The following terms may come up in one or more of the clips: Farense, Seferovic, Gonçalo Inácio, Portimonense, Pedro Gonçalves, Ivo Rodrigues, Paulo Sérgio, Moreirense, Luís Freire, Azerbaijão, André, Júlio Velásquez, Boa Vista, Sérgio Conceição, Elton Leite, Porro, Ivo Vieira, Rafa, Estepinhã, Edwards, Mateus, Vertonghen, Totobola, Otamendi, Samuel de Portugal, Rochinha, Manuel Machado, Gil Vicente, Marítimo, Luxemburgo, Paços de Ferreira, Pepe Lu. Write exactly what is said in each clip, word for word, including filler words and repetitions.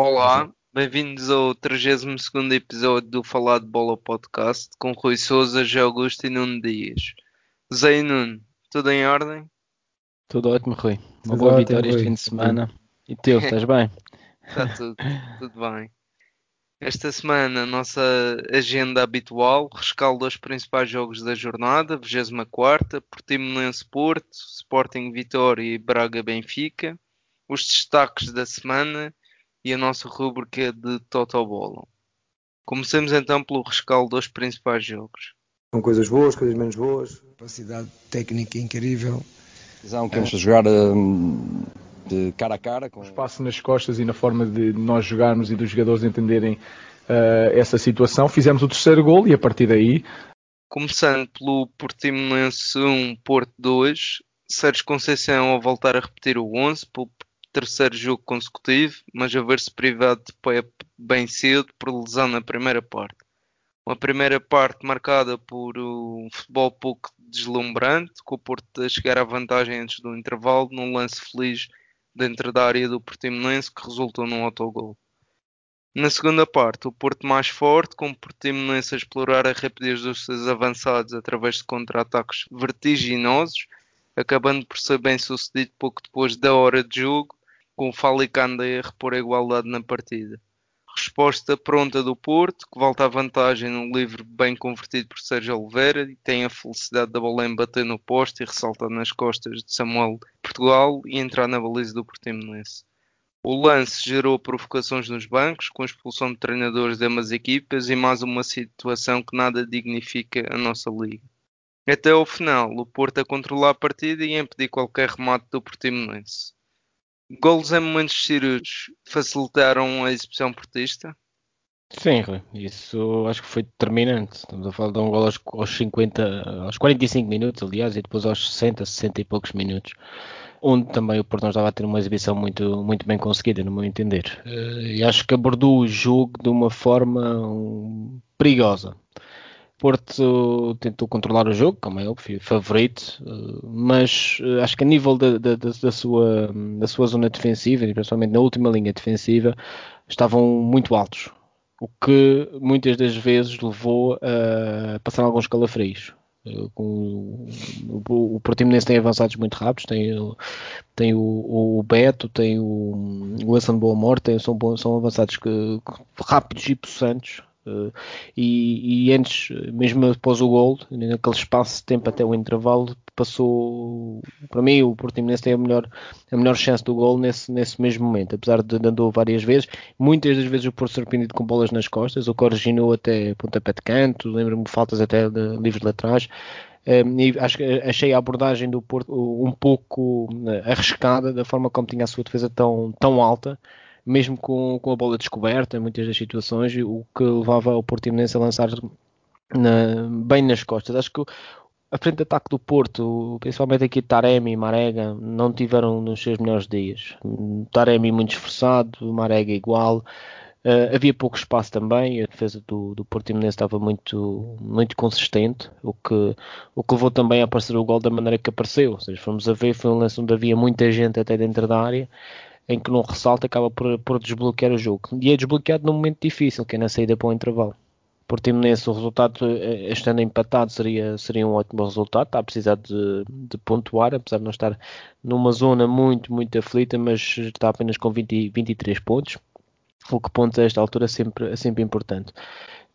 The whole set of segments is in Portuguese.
Olá, bem-vindos ao trigésimo segundo episódio do Falar de Bola Podcast com Rui Sousa, José Augusto e Nuno Dias. Zé e Nuno, tudo em ordem? Tudo ótimo, Rui. Uma boa Exato, vitória este fim de semana. E teu, estás bem? Está tudo, tudo bem. Esta semana, a nossa agenda habitual, rescaldo dos principais jogos da jornada, vigésima quarta, Portimonense-Porto, Sporting-Vitória e Braga-Benfica, os destaques da semana e a nossa rubrica de Totobola. Comecemos então pelo rescaldo dos principais jogos. São coisas boas, coisas menos boas, capacidade técnica incrível. Visão que vamos jogar... Hum... de cara a cara. Com... O espaço nas costas e na forma de nós jogarmos e dos jogadores entenderem uh, essa situação. Fizemos o terceiro golo e a partir daí... Começando pelo Portimonense um, Porto dois, Sérgio Conceição a voltar a repetir o onze pelo terceiro jogo consecutivo, mas a ver-se privado de P E P bem cedo por lesão na primeira parte. Uma primeira parte marcada por um futebol pouco deslumbrante, com o Porto a chegar à vantagem antes do intervalo, num lance feliz dentro da área do Portimonense, que resultou num autogol. Na segunda parte, o Porto mais forte, com o Portimonense a explorar a rapidez dos seus avançados através de contra-ataques vertiginosos, acabando por ser bem sucedido pouco depois da hora de jogo, com o Falicão a repor a igualdade na partida. Resposta pronta do Porto, que volta à vantagem num livre bem convertido por Sérgio Oliveira e tem a felicidade da bola em bater no poste e ressaltar nas costas de Samuel de Portugal e entrar na baliza do Portimonense. O lance gerou provocações nos bancos, com a expulsão de treinadores de ambas equipas e mais uma situação que nada dignifica a nossa liga. Até ao final, o Porto a controlar a partida e a impedir qualquer remate do Portimonense. Golos em momentos cirúrgicos facilitaram a exibição portista? Sim, Rui. Isso acho que foi determinante. Estamos a falar de um gol aos, aos, cinquenta, aos quarenta e cinco minutos, aliás, e depois aos sessenta, sessenta e poucos minutos, onde também o Porto não estava a ter uma exibição muito, muito bem conseguida, no meu entender. E acho que abordou o jogo de uma forma um, perigosa. Porto tentou controlar o jogo, como é óbvio, favorito, mas acho que a nível da, da, da, sua, da sua zona defensiva, e principalmente na última linha defensiva, estavam muito altos, o que muitas das vezes levou a passar alguns calafrios. O, o, o Portimonense tem avançados muito rápidos, tem, tem o, o Beto, tem o Wilson Boa Morte, são, são avançados que, rápidos e possantes. Uh, e, e antes, mesmo após o gol, naquele espaço de tempo até o intervalo, passou, para mim, o Portimonense tem a melhor, a melhor chance do gol nesse, nesse mesmo momento, apesar de andou várias vezes, muitas das vezes o Porto surpreendido com bolas nas costas, o que originou até pontapé de canto, lembro-me de faltas até de livros laterais. Um, e acho que achei a abordagem do Porto um pouco arriscada, da forma como tinha a sua defesa tão, tão alta, mesmo com, com a bola descoberta em muitas das situações, o que levava o Portimonense a lançar na, bem nas costas. Acho que a frente de ataque do Porto, principalmente aqui Taremi e Marega, não tiveram nos seus melhores dias. Taremi muito esforçado, Marega igual. Uh, havia pouco espaço também, a defesa do, do Portimonense estava muito, muito consistente, o que, o que levou também a aparecer o gol da maneira que apareceu. Se formos a ver, foi um lance onde havia muita gente até dentro da área, em que não ressalta, acaba por, por desbloquear o jogo. E é desbloqueado num momento difícil, que é na saída para o intervalo. Portimonense, o resultado, estando empatado, seria, seria um ótimo resultado. Está a precisar de, de pontuar, apesar de não estar numa zona muito, muito aflita, mas está apenas com vinte, vinte e três pontos, o que pontos a esta altura é sempre, é sempre importante.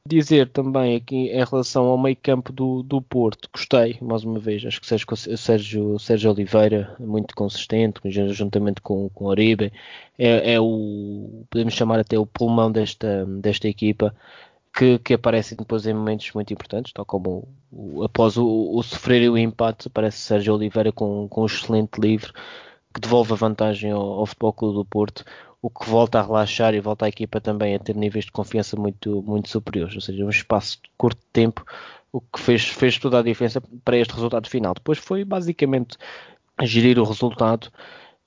Dizer também aqui em relação ao meio campo do, do Porto, gostei, mais uma vez, acho que Sérgio, Sérgio, Sérgio Oliveira, muito consistente, juntamente com, com o Aribe, é, é o, podemos chamar até o pulmão desta, desta equipa, que, que aparece depois em momentos muito importantes, tal como o, o, após o, o sofrer e o empate, aparece Sérgio Oliveira com, com um excelente livre, que devolve a vantagem ao, ao Futebol Clube do Porto, o que volta a relaxar e volta a equipa também a ter níveis de confiança muito, muito superiores, ou seja, um espaço de curto tempo, o que fez, fez toda a diferença para este resultado final. Depois foi basicamente gerir o resultado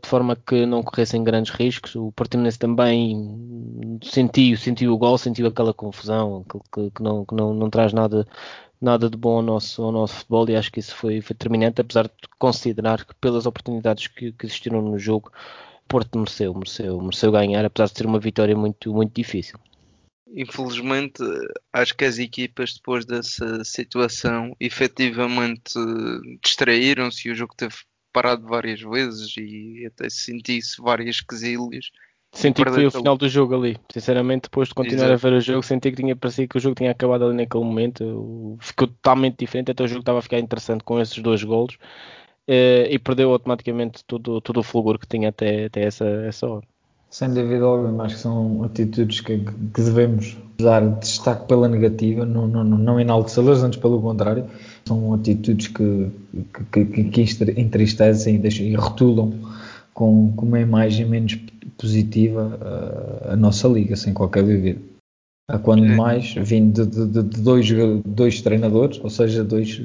de forma que não corressem grandes riscos. O Portimonense também sentiu, sentiu o gol, sentiu aquela confusão, que, que, não, que não, não traz nada... nada de bom ao nosso, ao nosso futebol, e acho que isso foi, foi determinante, apesar de considerar que pelas oportunidades que, que existiram no jogo, Porto mereceu, mereceu, mereceu ganhar, apesar de ser uma vitória muito, muito difícil. Infelizmente, acho que as equipas, depois dessa situação, efetivamente distraíram-se e o jogo teve parado várias vezes e até senti-se várias quesilhas. Senti que foi o final do jogo ali. Sinceramente, depois de continuar Exato. a ver o jogo, senti que tinha parecido que o jogo tinha acabado ali naquele momento. Ficou totalmente diferente, até o jogo estava a ficar interessante com esses dois golos. Uh, e perdeu automaticamente todo, todo o fulgor que tinha até, até essa, essa hora. Sem dúvida alguma, acho que são atitudes que, que devemos dar destaque pela negativa, não, não, não enaltecê-las, antes pelo contrário. São atitudes que, que, que, que entristecem e, deixam, e rotulam com, com uma imagem menos positiva a, a nossa liga, sem qualquer dúvida. Quando mais, vindo de, de, de dois, dois treinadores, ou seja, dois,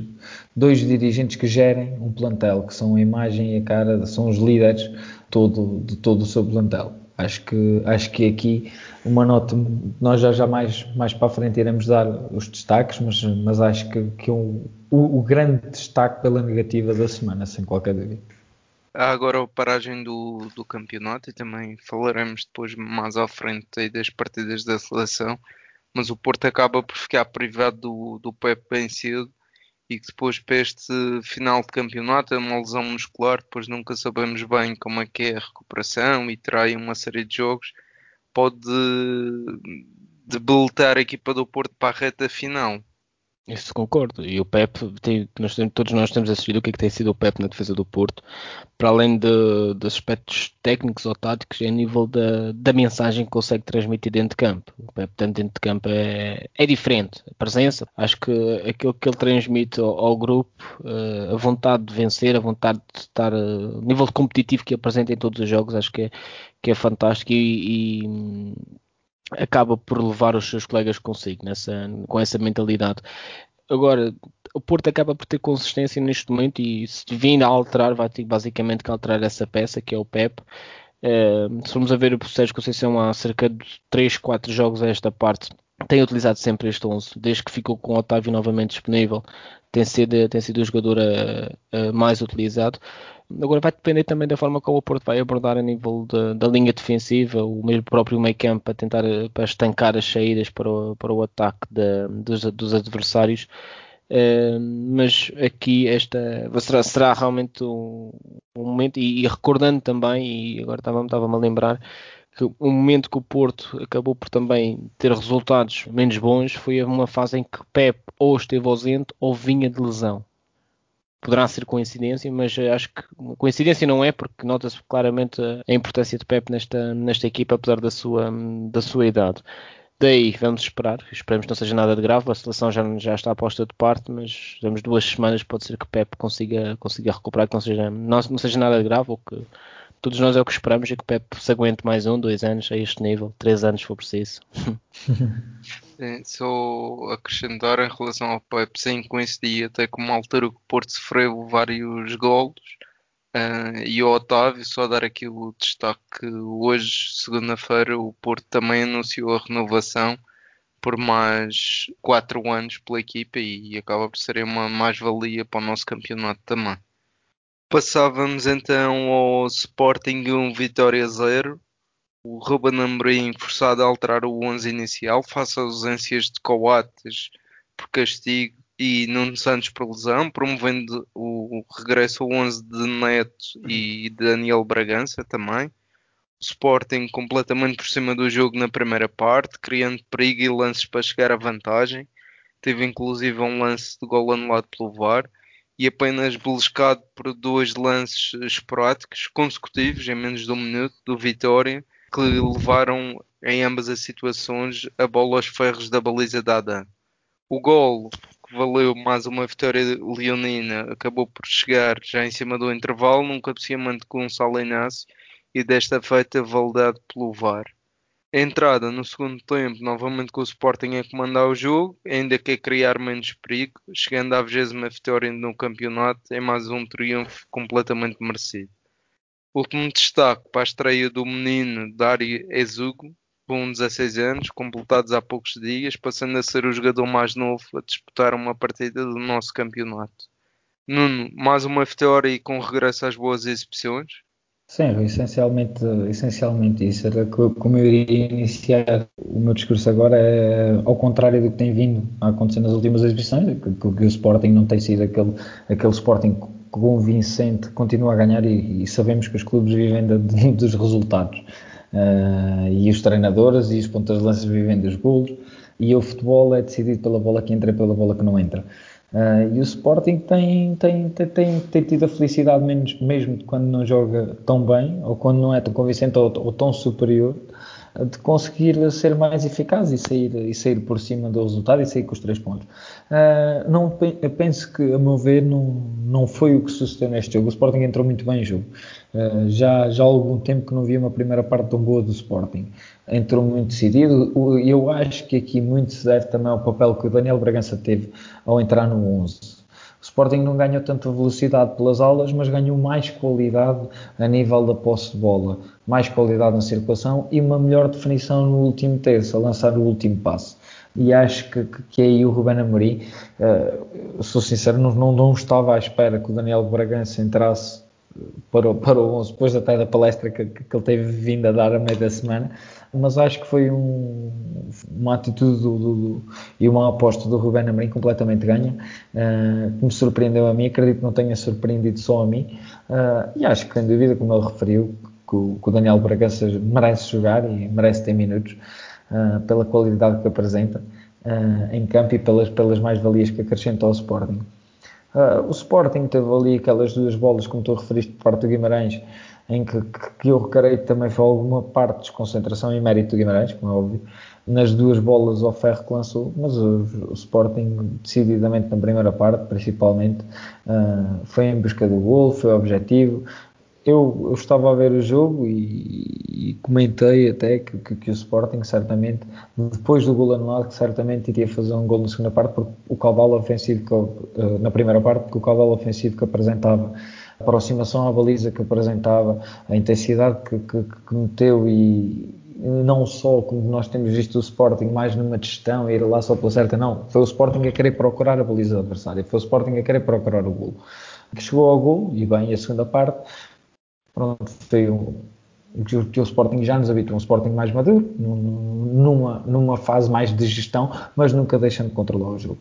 dois dirigentes que gerem um plantel, que são a imagem e a cara, são os líderes todo, de todo o seu plantel. Acho que, acho que aqui uma nota, nós já, já mais, mais para a frente iremos dar os destaques, mas, mas acho que, que um, o, o grande destaque pela negativa da semana, sem qualquer dúvida. Há agora a paragem do, do campeonato e também falaremos depois mais à frente aí das partidas da seleção, mas o Porto acaba por ficar privado do, do Pepe bem cedo e que depois para este final de campeonato é uma lesão muscular, depois nunca sabemos bem como é que é a recuperação e terá aí uma série de jogos, pode debilitar a equipa do Porto para a reta final. Isso concordo, e o Pepe, tem, nós, todos nós temos assistido o que é que tem sido o Pepe na defesa do Porto, para além de, de aspectos técnicos ou táticos, é a nível da, da mensagem que consegue transmitir dentro de campo. O Pepe dentro de campo é, é diferente, a presença, acho que aquilo que ele transmite ao, ao grupo, a vontade de vencer, a vontade de estar, o nível de competitivo que apresenta em todos os jogos, acho que é, que é fantástico e... e acaba por levar os seus colegas consigo nessa, com essa mentalidade. Agora, o Porto acaba por ter consistência neste momento e se vindo a alterar, vai ter basicamente que alterar essa peça que é o Pepe. Uh, se formos a ver o Sérgio Conceição há cerca de três, quatro jogos a esta parte, tem utilizado sempre este onze, desde que ficou com o Otávio novamente disponível, tem sido, tem sido o jogador a, a mais utilizado. Agora vai depender também da forma como o Porto vai abordar a nível de, da linha defensiva, o mesmo próprio meio campo para tentar para estancar as saídas para o, para o ataque de, dos, dos adversários. Uh, mas aqui esta será, será realmente um, um momento, e, e recordando também, e agora estava-me, estava-me a lembrar, que o momento que o Porto acabou por também ter resultados menos bons foi uma fase em que Pepe ou esteve ausente ou vinha de lesão. Poderá ser coincidência, mas acho que coincidência não é, porque nota-se claramente a importância de Pepe nesta, nesta equipa, apesar da sua, da sua idade. Daí vamos esperar, esperemos que não seja nada de grave, a seleção já, já está posta de parte, mas temos duas semanas, pode ser que Pepe consiga, consiga recuperar, que não seja, não, não seja nada de grave, ou que todos nós é o que esperamos, é que o Pepe se aguente mais um, dois anos a este nível, três anos se for preciso. Só acrescentar em relação ao Pepe, sim, coincidia até com uma altura que o Porto sofreu vários golos uh, e o Otávio, só dar aqui o destaque, hoje, segunda-feira, o Porto também anunciou a renovação por mais quatro anos pela equipa e acaba por ser uma mais-valia para o nosso campeonato também. Passávamos então ao Sporting um Vitória zero. O Ruben Amorim forçado a alterar o onze inicial, face às ausências de Coates por castigo e Nuno Santos por lesão, promovendo o regresso ao onze de Neto e Daniel Bragança também. O Sporting completamente por cima do jogo na primeira parte, criando perigo e lances para chegar à vantagem. Teve inclusive um lance de gol anulado pelo V A R e apenas beliscado por dois lances esporádicos consecutivos em menos de um minuto do Vitória, que levaram em ambas as situações a bola aos ferros da baliza da Adan. O gol, que valeu mais uma vitória leonina, acabou por chegar já em cima do intervalo num cabeceamento com o Gonçalo Inácio e desta feita validado pelo V A R. A entrada no segundo tempo, novamente com o Sporting a comandar o jogo, ainda quer criar menos perigo, chegando à vigésima vitória no campeonato, é mais um triunfo completamente merecido. Último destaque para a estreia do menino Dário Ezugo, com dezasseis anos, completados há poucos dias, passando a ser o jogador mais novo a disputar uma partida do nosso campeonato. Nuno, mais uma vitória e com regresso às boas exibições. Sim, essencialmente, essencialmente isso. Era como eu iria iniciar o meu discurso agora, é ao contrário do que tem vindo a acontecer nas últimas exibições, que, que o Sporting não tem sido aquele, aquele Sporting convincente, continua a ganhar e, e sabemos que os clubes vivem de, de, dos resultados. Uh, e os treinadores e os pontas de lança vivem dos golos e o futebol é decidido pela bola que entra e pela bola que não entra. Uh, e o Sporting tem, tem, tem, tem, tem tido a felicidade, menos, mesmo quando não joga tão bem, ou quando não é tão convincente ou, ou tão superior, de conseguir ser mais eficaz e sair, e sair por cima do resultado e sair com os três pontos. Uh, não, eu penso que, a meu ver, não, não foi o que sucedeu neste jogo. O Sporting entrou muito bem em jogo. Uh, já, já há algum tempo que não vi uma primeira parte tão boa do Sporting. Entrou muito decidido. Eu acho que aqui muito se deve também ao papel que o Daniel Bragança teve ao entrar no onze. O Sporting não ganhou tanta velocidade pelas aulas, mas ganhou mais qualidade a nível da posse de bola, mais qualidade na circulação e uma melhor definição no último terço, a lançar o último passe. E acho que, que aí o Ruben Amorim, uh, sou sincero, não, não, não estava à espera que o Daniel Bragança entrasse para o, para o onze, depois até da palestra que, que ele teve vindo a dar a meio da semana, mas acho que foi um, uma atitude do, do, do, e uma aposta do Ruben Amorim completamente ganha, uh, que me surpreendeu a mim, acredito que não tenha surpreendido só a mim, uh, e acho que, sem dúvida, como ele referiu, que o, que o Daniel Bragança merece jogar e merece ter minutos, uh, pela qualidade que apresenta uh, em campo e pelas, pelas mais-valias que acrescenta ao Sporting. Uh, o Sporting teve ali aquelas duas bolas, como tu referiste, por parte do Guimarães, em que, que eu recarei também foi alguma parte de desconcentração e mérito do Guimarães, como é óbvio, nas duas bolas ao ferro que lançou, mas o, o Sporting, decididamente na primeira parte, principalmente, uh, foi em busca do golo, foi objetivo. Eu, eu estava a ver o jogo e, e comentei até que, que, que o Sporting, certamente, depois do golo anulado, que certamente iria fazer um golo na segunda parte, porque o caudal ofensivo, que, uh, na primeira parte, porque o caudal ofensivo que apresentava, a aproximação à baliza que apresentava, a intensidade que, que, que meteu e não só, como nós temos visto o Sporting, mais numa gestão, ir lá só pela certa, não. Foi o Sporting a querer procurar a baliza adversária, foi o Sporting a querer procurar o golo. Que chegou ao golo, e bem, a segunda parte, pronto, foi o que o Sporting já nos habituou, um Sporting mais maduro, numa, numa fase mais de gestão, mas nunca deixando de controlar o jogo.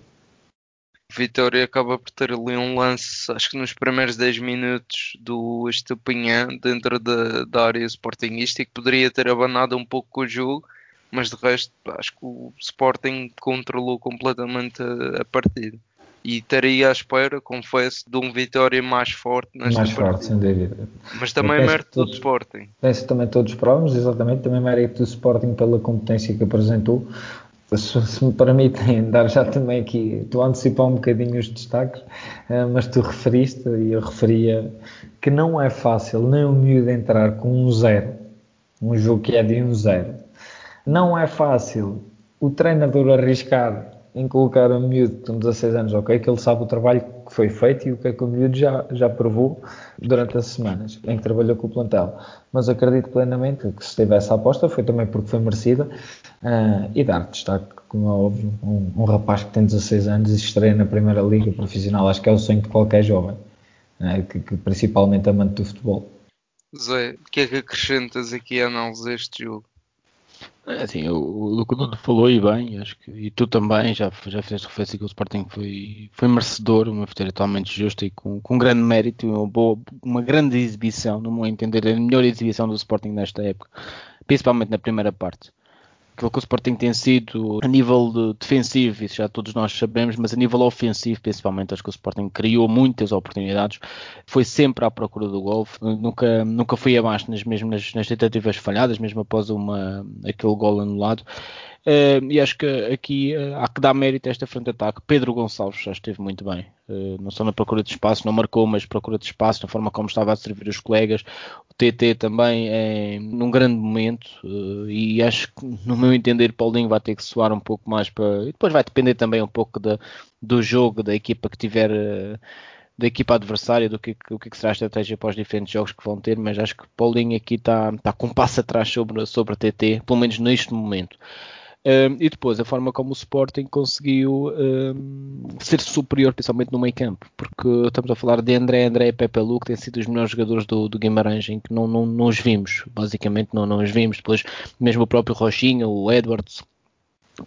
Vitória acaba por ter ali um lance, acho que nos primeiros dez minutos do Estepinhã, dentro da, da área sportinguista, que poderia ter abanado um pouco o jogo, mas de resto acho que o Sporting controlou completamente a, a partida. E estaria à espera, confesso, de um Vitória mais forte nesta mais partida. Forte, sem dúvida. Mas também mérito do Sporting. Penso também todos os provas, exatamente, também mérito do Sporting pela competência que apresentou. Se, se me permitem dar já também aqui, estou a antecipar um bocadinho os destaques, mas tu referiste, e eu referia, que não é fácil nem o miúdo entrar com um zero, um jogo que é de um zero. Não é fácil o treinador arriscar em colocar o miúdo que tem dezasseis anos, ok, que ele sabe o trabalho que foi feito e o que é que o miúdo já, já provou durante as semanas em que trabalhou com o plantel. Mas acredito plenamente que se teve essa aposta foi também porque foi merecida, uh, e dar destaque, como é óbvio, um, um rapaz que tem dezasseis anos e estreia na Primeira Liga Profissional. Acho que é o sonho de qualquer jovem, né, que, que principalmente amante do futebol. Zé, o que é que acrescentas aqui à análise deste jogo? Assim, o que o Nuno falou, e bem, acho que, e tu também já, já fizeste referência que o Sporting foi, foi merecedor, uma vitória totalmente justa e com, com grande mérito, uma, boa, uma grande exibição, no meu entender, a melhor exibição do Sporting nesta época, principalmente na primeira parte. Aquilo que o Sporting tem sido a nível de defensivo, isso já todos nós sabemos, mas a nível ofensivo, principalmente, acho que o Sporting criou muitas oportunidades, foi sempre à procura do gol, nunca, nunca foi abaixo nas, mesmo nas, nas tentativas falhadas, mesmo após uma, aquele gol anulado. Uh, e acho que aqui uh, há que dar mérito a esta frente de ataque. Pedro Gonçalves já esteve muito bem, uh, não só na procura de espaço, não marcou, mas procura de espaço, na forma como estava a servir os colegas. O T T também é num grande momento, uh, e acho que, no meu entender, Paulinho vai ter que soar um pouco mais para... E depois vai depender também um pouco da, do jogo, da equipa que tiver... Uh, da equipa adversária, do que, o que será a estratégia para os diferentes jogos que vão ter, mas acho que Paulinho aqui está, está com um passo atrás sobre, sobre a T T, pelo menos neste momento. Um, e depois a forma como o Sporting conseguiu um, ser superior, principalmente no meio campo, porque estamos a falar de André, André e Pepe Lu, que têm sido os melhores jogadores do, do Guimarães, em que não, não, não os vimos, basicamente não, não os vimos. Depois mesmo o próprio Rochinha, o Edwards,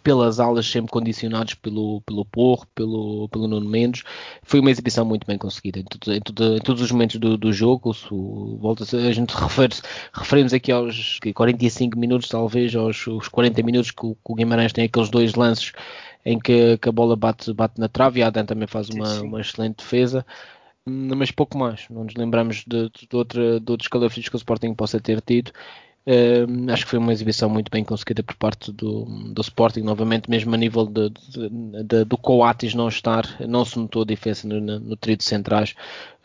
pelas alas, sempre condicionados pelo, pelo Porro, pelo, pelo Nuno Mendes. Foi uma exibição muito bem conseguida em, tudo, em, tudo, em todos os momentos do, do jogo. Se, volta, a gente refere, referimos aqui aos quarenta e cinco minutos, talvez aos, aos quarenta minutos que o, que o Guimarães tem aqueles dois lances em que, que a bola bate, bate na trave, e a Adan também faz uma, sim, sim. uma excelente defesa, mas pouco mais. Não nos lembramos de, de, de, outra, de outros calafrios que o Sporting possa ter tido. Uh, acho que foi uma exibição muito bem conseguida por parte do, do Sporting, novamente mesmo a nível de, de, de, do Coates não estar, não se notou a diferença no, no, no trio de centrais,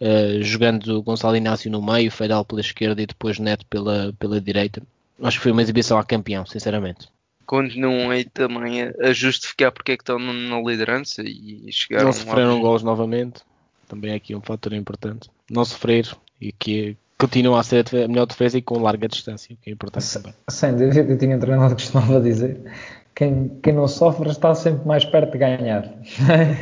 uh, jogando Gonçalo Inácio no meio, Fedal pela esquerda e depois Neto pela, pela direita. Acho que foi uma exibição a campeão, sinceramente. Continuam aí também a justificar porque é que estão na liderança e chegaram. Não sofreram lá... gols novamente, também aqui um fator importante, não sofrer, e que continua a ser a melhor defesa e com larga distância, o que é importante S- também. Sem dúvida, eu tinha um treinador que costumava dizer: quem, quem não sofre está sempre mais perto de ganhar.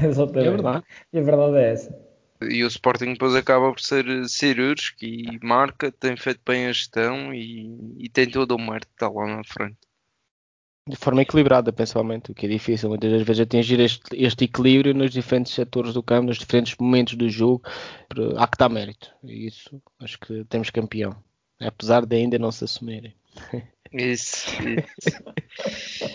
Exatamente. É verdade. E a verdade é essa. E o Sporting depois acaba por ser cirúrgico e marca, tem feito bem a gestão e, e tem todo o mérito que está lá na frente. De forma equilibrada, principalmente, o que é difícil muitas das vezes atingir este, este equilíbrio nos diferentes setores do campo, nos diferentes momentos do jogo. Há que dar mérito, e isso acho que temos campeão, apesar de ainda não se assumirem. Isso, isso.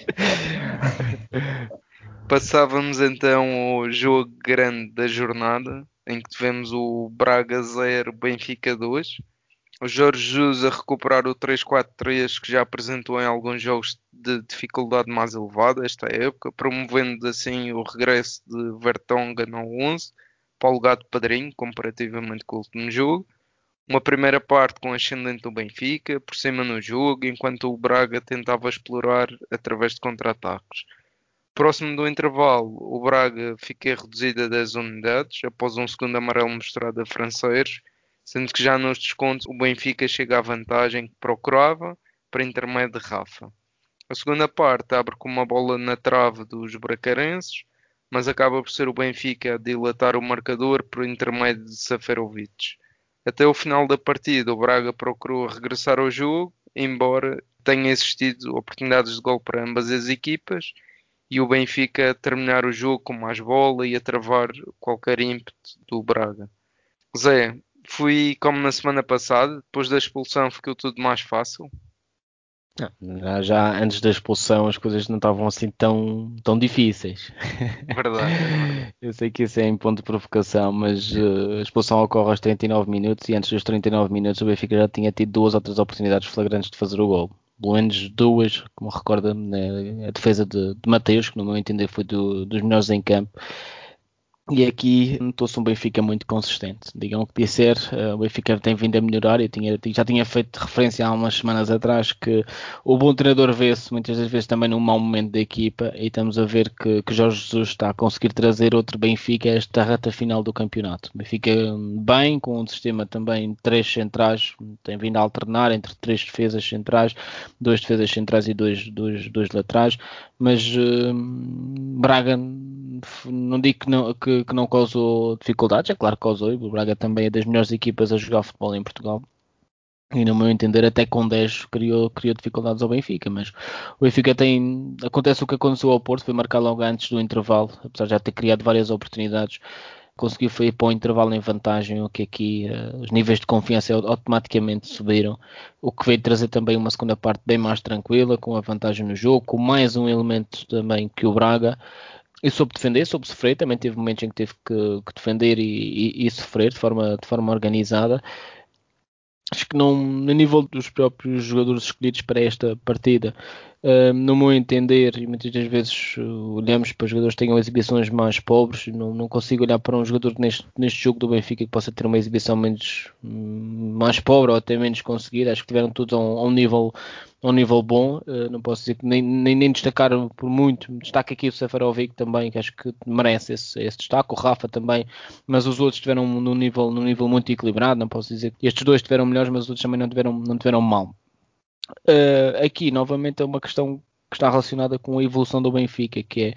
Passávamos então ao jogo grande da jornada, em que tivemos o Braga zero, Benfica dois. O Jorge Jesus a recuperar o três quatro três, que já apresentou em alguns jogos de dificuldade mais elevada esta época, promovendo assim o regresso de Vertonghen ao onze, para o lugar de Padrinho, comparativamente com o último jogo. Uma primeira parte com ascendente do Benfica, por cima no jogo, enquanto o Braga tentava explorar através de contra-ataques. Próximo do intervalo, o Braga fica reduzido a dez unidades, após um segundo amarelo mostrado a Franceiros, sendo que já nos descontos o Benfica chega à vantagem que procurava, para intermédio de Rafa. A segunda parte abre com uma bola na trave dos bracarenses, mas acaba por ser o Benfica a dilatar o marcador por intermédio de Seferovic. Até o final da partida o Braga procurou regressar ao jogo, embora tenha existido oportunidades de gol para ambas as equipas, e o Benfica a terminar o jogo com mais bola e a travar qualquer ímpeto do Braga. Zé, fui como na semana passada, depois da expulsão ficou tudo mais fácil? Não, já antes da expulsão as coisas não estavam assim tão, tão difíceis. Verdade. Eu sei que isso é em ponto de provocação, mas uh, a expulsão ocorre aos trinta e nove minutos, e antes dos trinta e nove minutos o Benfica já tinha tido duas ou três oportunidades flagrantes de fazer o gol. Pelo menos duas, como recorda-me, né, a defesa de, de Mateus, que no meu entender foi do, dos melhores em campo. E aqui notou-se um Benfica muito consistente. Digam o que disser, o Benfica tem vindo a melhorar. Eu tinha, já tinha feito referência há umas semanas atrás que o bom treinador vê-se muitas das vezes também num mau momento da equipa, e estamos a ver que, que Jorge Jesus está a conseguir trazer outro Benfica a esta reta final do campeonato. O Benfica bem, com um sistema também de três centrais, tem vindo a alternar entre três defesas centrais, dois defesas centrais e dois, dois, dois laterais, mas uh, Braga, não digo que não... Que, que não causou dificuldades, é claro que causou, e o Braga também é das melhores equipas a jogar futebol em Portugal, e no meu entender até com dez criou, criou dificuldades ao Benfica, mas o Benfica tem, acontece o que aconteceu ao Porto, foi marcar logo antes do intervalo, apesar de já ter criado várias oportunidades, conseguiu ir para o intervalo em vantagem, o que aqui uh, os níveis de confiança automaticamente subiram, o que veio trazer também uma segunda parte bem mais tranquila, com a vantagem no jogo, com mais um elemento também que o Braga. E soube defender, soube sofrer, também teve momentos em que teve que, que defender e, e, e sofrer de forma, de forma organizada. Acho que não, no nível dos próprios jogadores escolhidos para esta partida, uh, no meu entender, e muitas das vezes olhamos para jogadores que tenham exibições mais pobres, não, não consigo olhar para um jogador neste, neste jogo do Benfica que possa ter uma exibição menos, mais pobre ou até menos conseguida. Acho que tiveram todos a um, a um nível... a um nível bom, uh, não posso dizer que nem, nem, nem destacar por muito. Destaco aqui o Seferovic também, que acho que merece esse, esse destaque, o Rafa também, mas os outros tiveram num nível, num nível muito equilibrado, não posso dizer que estes dois tiveram melhores, mas os outros também não tiveram, não tiveram mal. Uh, aqui, novamente, é uma questão que está relacionada com a evolução do Benfica, que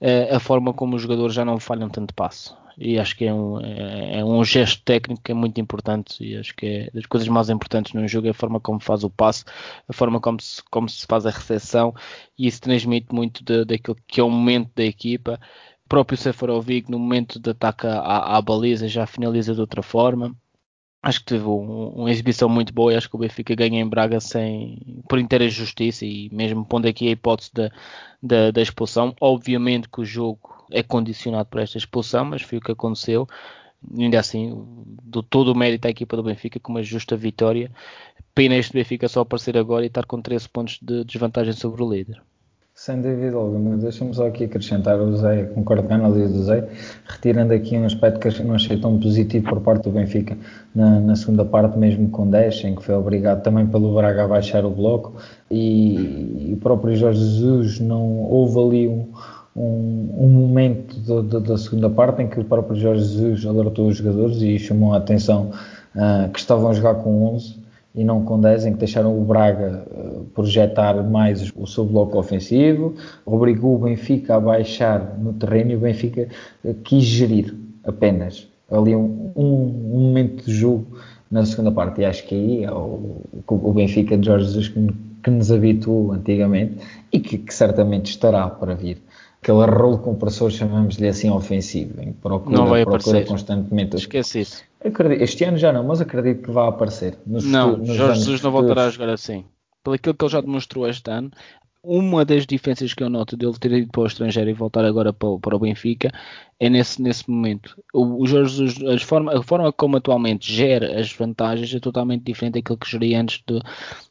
é uh, a forma como os jogadores já não falham tanto passo. E acho que é um, é, é um gesto técnico que é muito importante, e acho que é das coisas mais importantes num jogo, é a forma como faz o passe, a forma como se, como se faz a recepção, e isso transmite muito de, daquilo que é o momento da equipa. O próprio Seferovic, no momento de ataque à, à baliza, já finaliza de outra forma. Acho que teve um, uma exibição muito boa, e acho que o Benfica ganha em Braga sem, por inteira justiça, e mesmo pondo aqui a hipótese da, da, da expulsão. Obviamente que o jogo é condicionado por esta expulsão, mas foi o que aconteceu. Ainda assim, do todo o mérito à equipa do Benfica, com uma justa vitória. Pena este Benfica só aparecer agora e estar com treze pontos de desvantagem sobre o líder. Sem dúvida alguma. Deixa-me só aqui acrescentar, o Zé, concordo com a análise do Zé, retirando aqui um aspecto que não achei tão positivo por parte do Benfica na, na segunda parte, mesmo com dez, em que foi obrigado também pelo Braga a baixar o bloco, e, e o próprio Jorge Jesus, não houve ali um, um, um momento do, do, da segunda parte em que o próprio Jorge Jesus alertou os jogadores e chamou a atenção uh, que estavam a jogar com onze. E não com dez, em que deixaram o Braga projetar mais o seu bloco ofensivo, obrigou o Benfica a baixar no terreno, e o Benfica quis gerir apenas ali um, um, um momento de jogo na segunda parte. E acho que aí é o, o Benfica de Jorge Jesus que, que nos habituou antigamente, e que, que certamente estará para vir. Aquele rolo compressor, chamamos-lhe assim, ofensivo, em procura, não vai procura constantemente. Esquece isso. Acredito, este ano já não, mas acredito que vai aparecer. Nos não, futuros, nos Jorge Jesus não futuros. Voltará a jogar assim. Pelo aquilo que ele já demonstrou este ano, uma das diferenças que eu noto dele ter ido para o estrangeiro e voltar agora para, para o Benfica é nesse, nesse momento. O, o Jorge Jesus, a forma, a forma como atualmente gera as vantagens é totalmente diferente daquilo que geria antes do...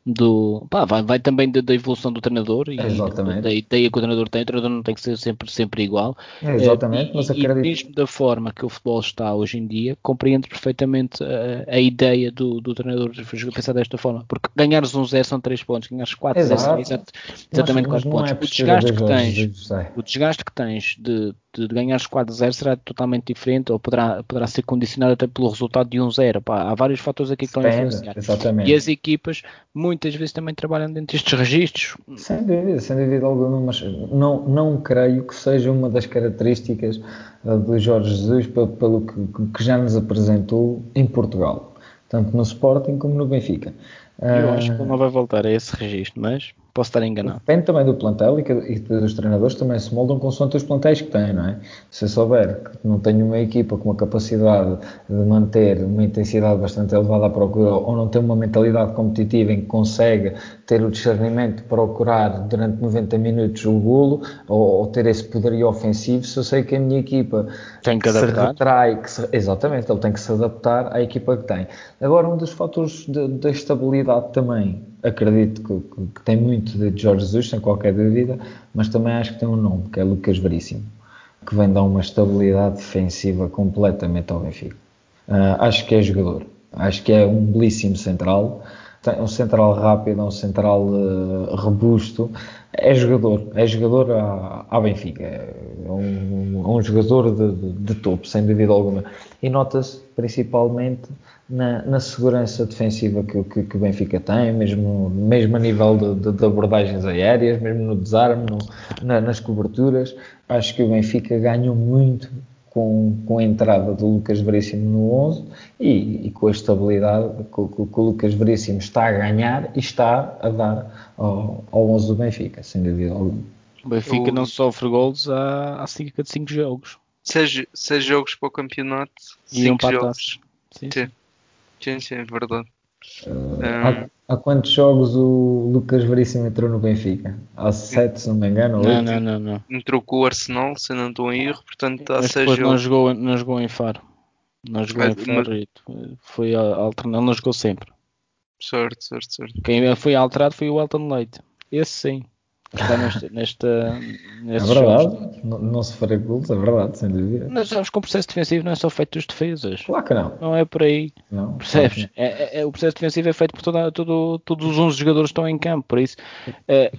do pá, vai, vai também da, da evolução do treinador, e exatamente. Da ideia que o treinador tem, o treinador não tem que ser sempre, sempre igual. É, exatamente, e, mas acredito. E mesmo da forma que o futebol está hoje em dia, compreendo perfeitamente a, a ideia do, do treinador pensar desta forma, porque ganhares um zero são três pontos, ganhares quatro, zero são exatamente quatro pontos. É o, desgaste que tens, o desgaste que tens de, de ganhares quatro a zero será totalmente diferente, ou poderá, poderá ser condicionado até pelo resultado de um zero. Pá, há vários fatores aqui que estão a influenciar. Exatamente. E as equipas, muitas vezes, também trabalham dentro destes registros. Sem dúvida, sem dúvida alguma, mas não, não creio que seja uma das características do Jorge Jesus, pelo, pelo que, que já nos apresentou em Portugal, tanto no Sporting como no Benfica. Eu acho que ele não vai voltar a esse registro, mas posso estar enganado. Depende também do plantel, e, que, e dos treinadores também se moldam consoante os plantéis que têm, não é? Se eu souber que não tenho uma equipa com uma capacidade de manter uma intensidade bastante elevada à procura, ou não tem uma mentalidade competitiva em que consegue ter o discernimento de procurar durante noventa minutos o golo, ou, ou ter esse poderio ofensivo, se eu sei que a minha equipa tem que, que se retrai, que se, exatamente, ele tem que se adaptar à equipa que tem. Agora, um dos fatores da estabilidade também, acredito que, que, que tem muito de Jorge Jesus, sem qualquer dúvida, mas também acho que tem um nome, que é Lucas Veríssimo, que vem dar uma estabilidade defensiva completamente ao Benfica. Uh, acho que é jogador, acho que é um belíssimo central, tem um central rápido, um central uh, robusto, é jogador, é jogador à, à Benfica, é um, um, um jogador de, de, de topo, sem dúvida alguma, e nota-se principalmente Na, na segurança defensiva que, que, que o Benfica tem, mesmo, mesmo a nível de, de, de abordagens aéreas, mesmo no desarme, no, na, nas coberturas. Acho que o Benfica ganhou muito com, com a entrada do Lucas Veríssimo no onze e, e com a estabilidade que, que o Lucas Veríssimo está a ganhar e está a dar ao, ao onze do Benfica, sem dúvida alguma. O Benfica o... não sofre golos há cerca de cinco jogos. seis jogos para o campeonato, cinco jogos. Sim. Sim. Sim, sim, é verdade. Uh, um, há, há quantos jogos o Lucas Veríssimo entrou no Benfica? Há sete, se não me engano. Não, não, não, não. Entrou com o Arsenal, se não estou em erro, portanto há mas seis jogos. Não jogou, não jogou em Faro. Não jogou é, em Faro. Mas... Foi alternado, não jogou sempre. Certo, certo, certo. Quem foi alterado foi o Elton Leite. Esse sim. Está neste, neste, neste é verdade, não, não se fará golos, é verdade, sem dúvida. Mas sabes que o processo defensivo não é só feito dos defesas. Claro que não. Não é por aí, não, percebes? Não. É, é, o processo defensivo é feito por toda, todo, todos os onze jogadores que estão em campo, por isso é,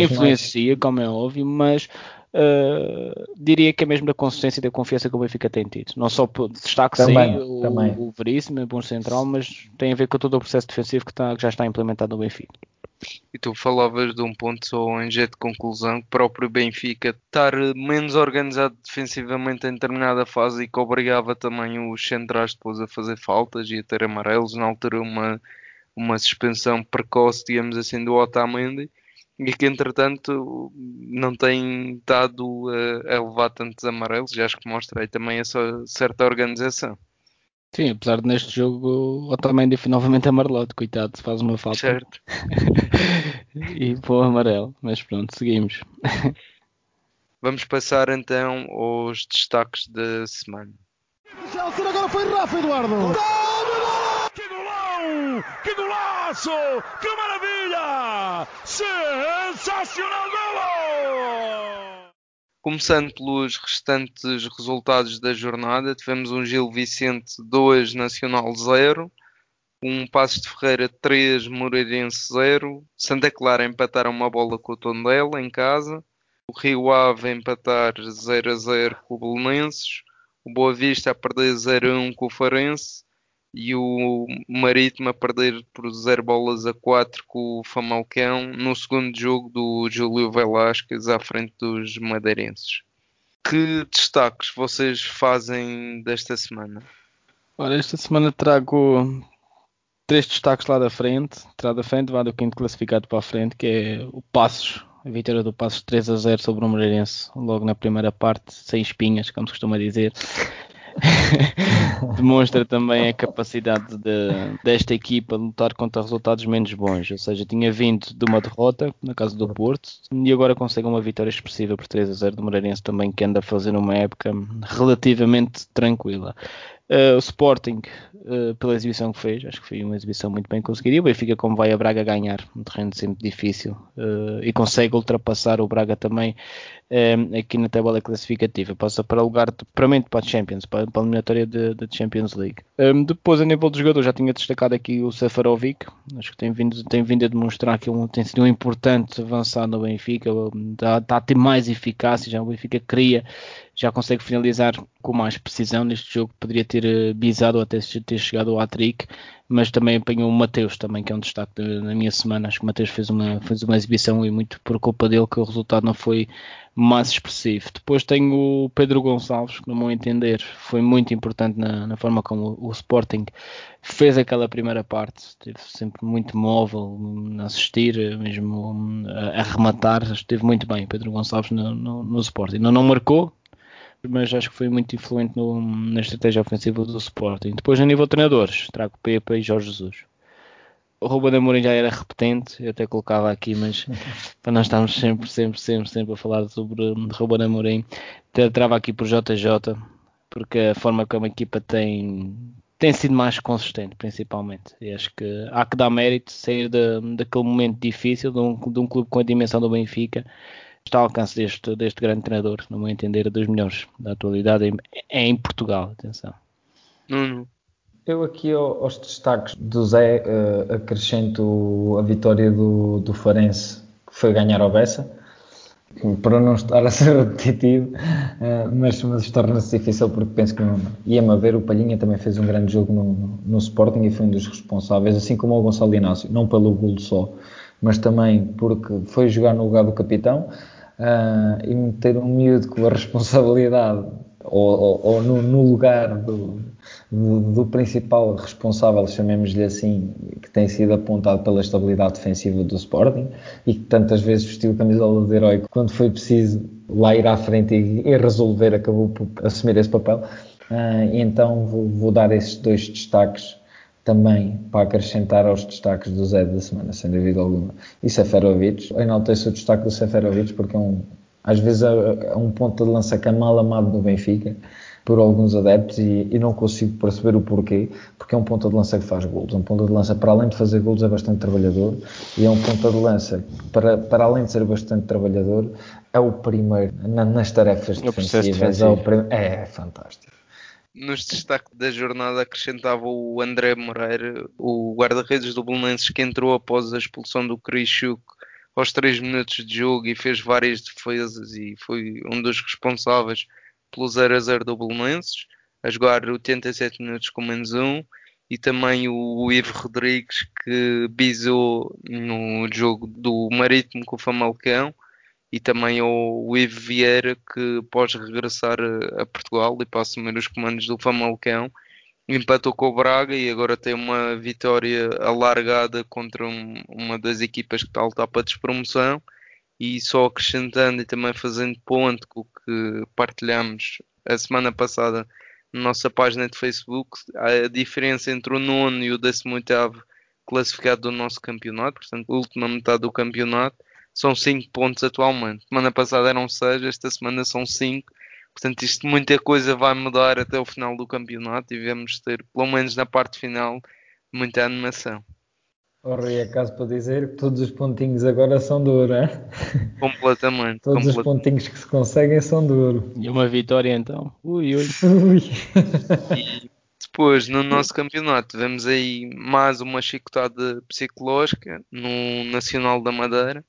influencia, mais. Como é óbvio, mas... Uh, diria que é mesmo da consistência e da confiança que o Benfica tem tido. Não só destaque também, sim, o, também. o Veríssimo é bom central, mas tem a ver com todo o processo defensivo que, está, que já está implementado no Benfica. E tu falavas de um ponto só em jeito de conclusão, que próprio Benfica estar menos organizado defensivamente em determinada fase e que obrigava também os centrais depois a fazer faltas e a ter amarelos, na altura uma, uma suspensão precoce, digamos assim, do Otamendi, e que entretanto não tem estado a, a levar tantos amarelos, e acho que mostra aí também essa certa organização. Sim, apesar de neste jogo o Otamendi foi novamente amarelado, coitado, faz uma falta. Certo. E pô, amarelo, mas pronto, seguimos. Vamos passar então aos destaques da semana. Já altura agora foi Rafa, Eduardo. Que golão! Que golaço! Que maravilha! Sensacional golo! Começando pelos restantes resultados da jornada, tivemos um Gil Vicente dois, Nacional zero, um Paços de Ferreira três, Moreirense zero, Santa Clara empataram uma bola com o Tondela em casa, o Rio Ave empatar zero a zero com o Belenenses, o Boa Vista a perder zero a um com o Farense e o Marítimo a perder por zero bolas a quatro com o Famalicão no segundo jogo do Júlio Velásquez à frente dos madeirenses. Que destaques vocês fazem desta semana? Ora, esta semana trago três destaques lá da frente, lá da frente, vai do quinto classificado para a frente, que é o Paços, a vitória do Paços três a zero sobre o Moreirense, logo na primeira parte, sem espinhas, como se costuma dizer. Demonstra também a capacidade de, desta equipa de lutar contra resultados menos bons, ou seja, tinha vindo de uma derrota, na casa do Porto, e agora consegue uma vitória expressiva por três a zero do Moreirense também, que anda a fazer uma época relativamente tranquila. Uh, o Sporting, uh, pela exibição que fez, acho que foi uma exibição muito bem conseguida, e o Benfica, como vai a Braga ganhar, um terreno sempre difícil, uh, e consegue ultrapassar o Braga também uh, aqui na tabela classificativa, passa para o lugar de, para mim, para a Champions, para, para a eliminatória da Champions League. Um, depois, a nível do jogador, já tinha destacado aqui o Seferovic, acho que tem vindo, tem vindo a demonstrar que ele tem sido um importante avançado no Benfica, está, está a ter mais eficácia, já o Benfica cria, já consegue finalizar com mais precisão. Neste jogo poderia ter bisado ou até ter chegado ao hat-trick, mas também apanhou o Mateus, também, que é um destaque na minha semana. Acho que o Mateus fez uma, fez uma exibição e muito por culpa dele que o resultado não foi mais expressivo. Depois tem o Pedro Gonçalves, que no meu entender foi muito importante na, na forma como o, o Sporting fez aquela primeira parte, esteve sempre muito móvel a assistir, mesmo a, a rematar, esteve muito bem Pedro Gonçalves no, no, no Sporting, não, não marcou, mas acho que foi muito influente no, na estratégia ofensiva do Sporting. Depois, a nível de treinadores, trago Pepe e Jorge Jesus. O Ruben Amorim já era repetente, eu até colocava aqui, mas para nós estarmos sempre, sempre, sempre, sempre a falar sobre Ruben Amorim, trava aqui por J J, porque a forma como a equipa tem, tem sido mais consistente, principalmente. E acho que há que dar mérito, sair de, daquele momento difícil, de um, de um clube com a dimensão do Benfica, está ao alcance deste, deste grande treinador, no meu entender, dos melhores da atualidade em, em Portugal. Atenção. Nuno. Eu aqui aos destaques do Zé uh, acrescento a vitória do, do Farense, que foi ganhar ao Bessa, para não estar a ser repetitivo, uh, mas, mas torna-se difícil porque penso que não ia-me haver. O Palhinha também fez um grande jogo no, no Sporting e foi um dos responsáveis, assim como o Gonçalo Inácio, não pelo golo só, mas também porque foi jogar no lugar do capitão uh, e meter um miúdo com a responsabilidade ou, ou, ou no, no lugar do, do, do principal responsável, chamemos-lhe assim, que tem sido apontado pela estabilidade defensiva do Sporting e que tantas vezes vestiu a camisola de herói quando foi preciso lá ir à frente e, e resolver, acabou por assumir esse papel. Uh, então vou, vou dar esses dois destaques também para acrescentar aos destaques do Zé da semana, sem dúvida alguma. E Seferovic, eu enalteço o destaque do Seferovic porque é um, às vezes é um ponto de lança que é mal amado no Benfica por alguns adeptos e, e não consigo perceber o porquê, porque é um ponto de lança que faz golos, um ponto de lança para além de fazer golos é bastante trabalhador e é um ponto de lança para, para além de ser bastante trabalhador é o primeiro na, nas tarefas eu defensivas, é, o prim- é, é fantástico. Nos destaques da jornada acrescentava o André Moreira, o guarda-redes do Belenenses, que entrou após a expulsão do Krishuk aos três minutos de jogo e fez várias defesas e foi um dos responsáveis pelo zero a zero do Belenenses, a jogar oitenta e sete minutos com menos um, e também o Ivo Rodrigues, que bisou no jogo do Marítimo com o Famalicão, e também o Ivo Vieira, que após regressar a Portugal e para assumir os comandos do Famalicão, empatou com o Braga e agora tem uma vitória alargada contra um, uma das equipas que tal está para a despromoção. E só acrescentando e também fazendo ponto com o que partilhamos a semana passada na nossa página de Facebook, a diferença entre o nono e o décimo oitavo classificado do nosso campeonato, portanto a última metade do campeonato, são cinco pontos atualmente. Semana passada eram seis, esta semana são cinco. Portanto, isto, muita coisa vai mudar até o final do campeonato e vamos ter, pelo menos na parte final, muita animação. Oh, Rui, é caso para dizer que todos os pontinhos agora são de ouro, é? Completamente. Todos completamente. Os pontinhos que se conseguem são de ouro. E uma vitória, então. Ui, ui. ui. E depois, no nosso campeonato, tivemos aí mais uma chicotada psicológica no Nacional da Madeira.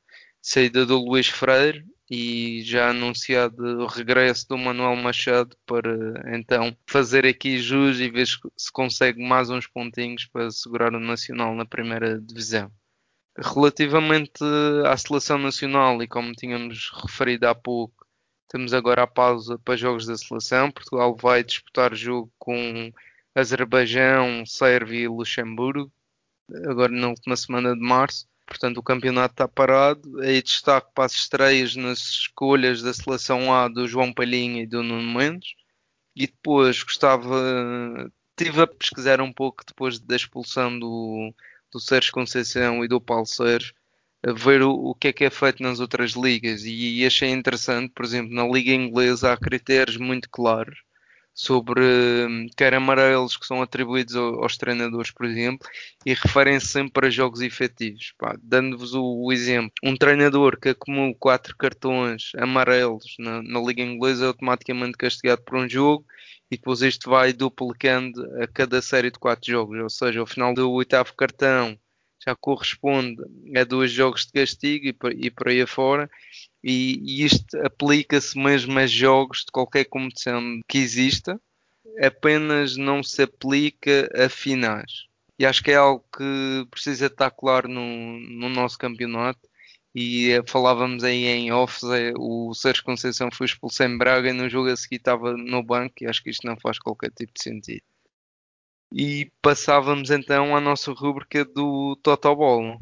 Saída do Luís Freire e já anunciado o regresso do Manuel Machado para então fazer aqui jus e ver se consegue mais uns pontinhos para segurar o Nacional na primeira divisão. Relativamente à seleção nacional, e como tínhamos referido há pouco, temos agora a pausa para jogos da seleção. Portugal vai disputar jogo com Azerbaijão, Sérvia e Luxemburgo, agora na última semana de março. Portanto, o campeonato está parado. Aí destaque para as estreias nas escolhas da seleção A do João Palhinha e do Nuno Mendes. E depois gostava... Estive a pesquisar um pouco depois da expulsão do, do Sérgio Conceição e do Paulo Sérgio, a ver o, o que é que é feito nas outras ligas. E, e achei interessante, por exemplo, na Liga Inglesa há critérios muito claros sobre quer amarelos que são atribuídos aos treinadores, por exemplo, e referem-se sempre a jogos efetivos. Pá, dando-vos o, o exemplo, um treinador que acumula quatro cartões amarelos na, na Liga Inglesa é automaticamente castigado por um jogo, e depois isto vai duplicando a cada série de quatro jogos, ou seja, ao final do oitavo cartão já corresponde a dois jogos de castigo e por, e por aí afora. E, e isto aplica-se mesmo a jogos de qualquer competição que exista, apenas não se aplica a finais. E acho que é algo que precisa estar claro no, no nosso campeonato. E falávamos aí em off, o Sérgio Conceição foi expulso em Braga e no jogo a seguir estava no banco, e acho que isto não faz qualquer tipo de sentido. E passávamos então à nossa rúbrica do Totobolo.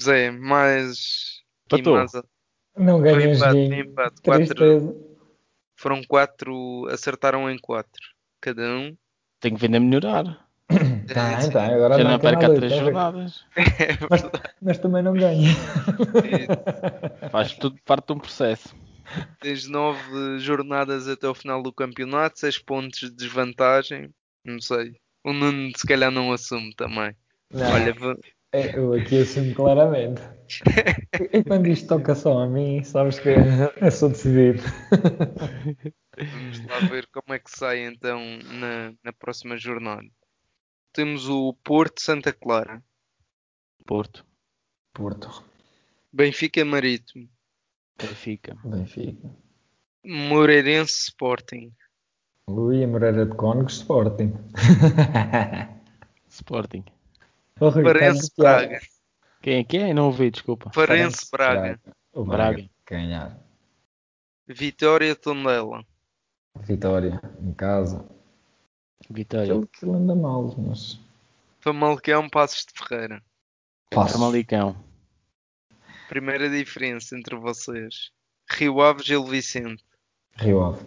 Zé, mais... mais a... Não ganhei empate. Quatro... Foram quatro, acertaram em quatro. Cada um. Tem que vir a melhorar. Tá, é, tá. Agora já não, não perca três jornadas. É, mas, mas também não ganho. É. Faz tudo parte de um processo. Tens nove jornadas até o final do campeonato, seis pontos de desvantagem. Não sei. O Nuno se calhar não assume também. Não. Olha... Eu aqui assumo claramente. E quando isto toca só a mim, sabes que é só decidir. Vamos lá ver como é que sai então na, na próxima jornada. Temos o Porto Santa Clara. Porto. Porto. Benfica Marítimo. Benfica. Benfica. Moreirense Sporting. Ui, a Moreira de Cónegos Sporting. Sporting. Oh, Farense Braga. Quem é que é? Não ouvi, desculpa. Farense Braga. O Braga. Ganhar. Vitória Tondela. Vitória, em casa. Vitória. Aquilo que anda mal, mas... Famalicão Paços de Ferreira. Paços. Famalicão. Primeira diferença entre vocês. Rio Ave, Gil Vicente. Rio Ave.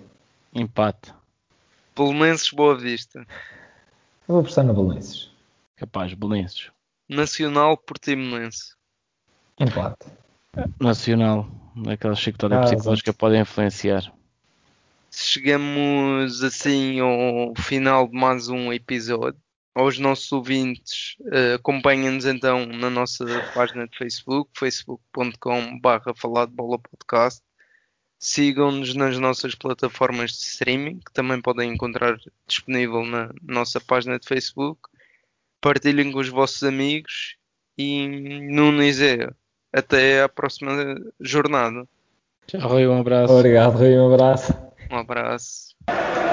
Empate. Belenenses Boa Vista. Eu vou apostar na Belenenses. Capaz, Belenenses. Nacional Portimonense. Empate. Nacional. Aquelas chicotadas ah, psicológicas podem influenciar. Chegamos assim ao final de mais um episódio. Aos nossos ouvintes, acompanhem-nos então na nossa página de Facebook, facebook ponto com barra falar de bola podcast. Sigam-nos nas nossas plataformas de streaming, que também podem encontrar disponível na nossa página de Facebook. Partilhem com os vossos amigos e não nos é até à próxima jornada. Tchau, Rui, um abraço. Obrigado, Rui, um abraço. Um abraço.